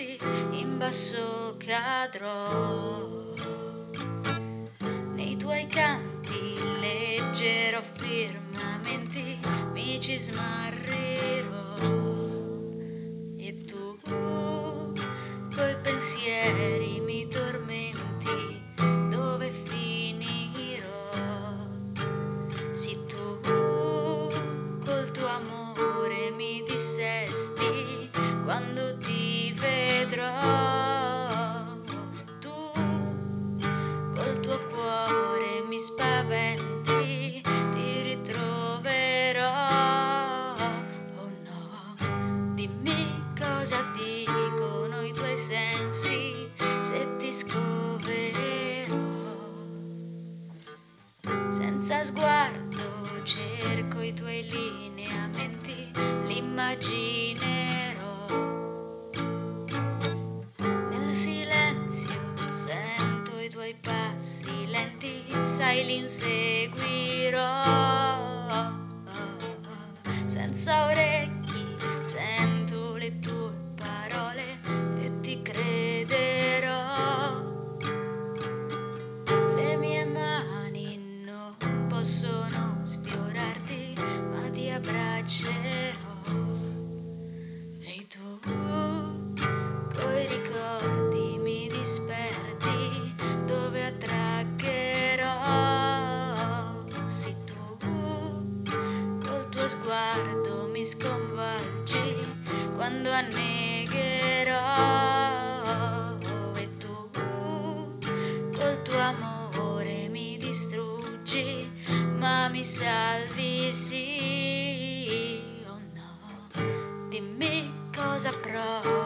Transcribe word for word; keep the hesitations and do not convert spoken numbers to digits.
sguardi in basso cadrò, nei tuoi canti leggerò firmamenti, mi ci smarrirò, e tu coi pensieri mi tormenti, dove finirò? Se tu col tuo amore mi dissesti, quando ti vedrò, tu col tuo cuore mi spaventi, ti ritroverò. Oh no, dimmi cosa dicono i tuoi sensi se ti scoverò. Senza sguardo cerco i tuoi lineamenti, l'immaginerò. Passi lenti, sai, li inseguirò. Senza orecchi sento le tue parole e ti crederò. Le mie mani non possono sfiorarti, ma ti abbraccerò. E tu coi ricordi mi disperdi, dove attragherò. Se tu col tuo sguardo mi sconvolgi, quando annegherò, e tu col tuo amore mi distruggi, ma mi salvi sì. Oh no, dimmi cosa provi.